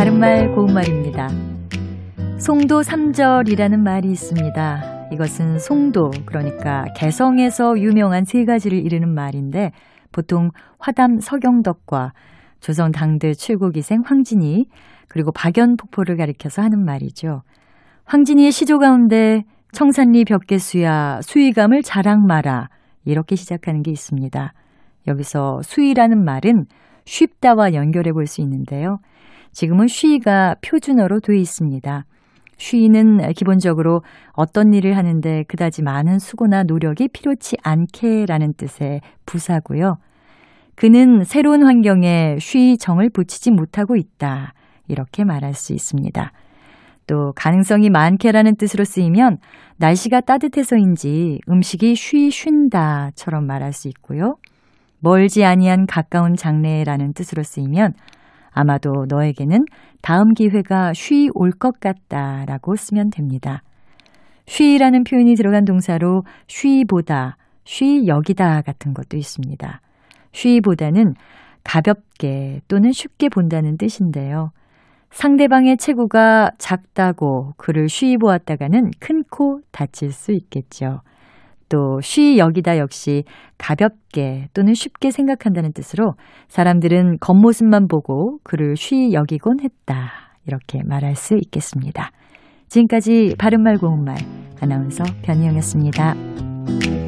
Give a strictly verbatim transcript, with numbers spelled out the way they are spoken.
바른말 고운말입니다. 송도 삼절이라는 말이 있습니다. 이것은 송도, 그러니까 개성에서 유명한 세 가지를 이르는 말인데 보통 화담 서경덕과 조선 당대 출고기생 황진이 그리고 박연폭포를 가리켜서 하는 말이죠. 황진이의 시조 가운데 청산리 벽계수야 수위감을 자랑마라 이렇게 시작하는 게 있습니다. 여기서 수위라는 말은 쉽다와 연결해 볼 수 있는데요. 지금은 쉬가 표준어로 돼 있습니다. 쉬는 기본적으로 어떤 일을 하는데 그다지 많은 수고나 노력이 필요치 않게라는 뜻의 부사고요. 그는 새로운 환경에 쉬 정을 붙이지 못하고 있다. 이렇게 말할 수 있습니다. 또 가능성이 많게라는 뜻으로 쓰이면 날씨가 따뜻해서인지 음식이 쉬 쉰다처럼 말할 수 있고요. 멀지 아니한 가까운 장래라는 뜻으로 쓰이면 아마도 너에게는 다음 기회가 쉬이 올 것 같다라고 쓰면 됩니다. 쉬라는 표현이 들어간 동사로 쉬보다, 쉬 여기다 같은 것도 있습니다. 쉬보다는 가볍게 또는 쉽게 본다는 뜻인데요. 상대방의 체구가 작다고 그를 쉬이 보았다가는 큰 코 다칠 수 있겠죠. 또 쉬이 여기다 역시 가볍게 또는 쉽게 생각한다는 뜻으로 사람들은 겉모습만 보고 그를 쉬이 여기곤 했다. 이렇게 말할 수 있겠습니다. 지금까지 바른말 고운말 아나운서 변희영이었습니다.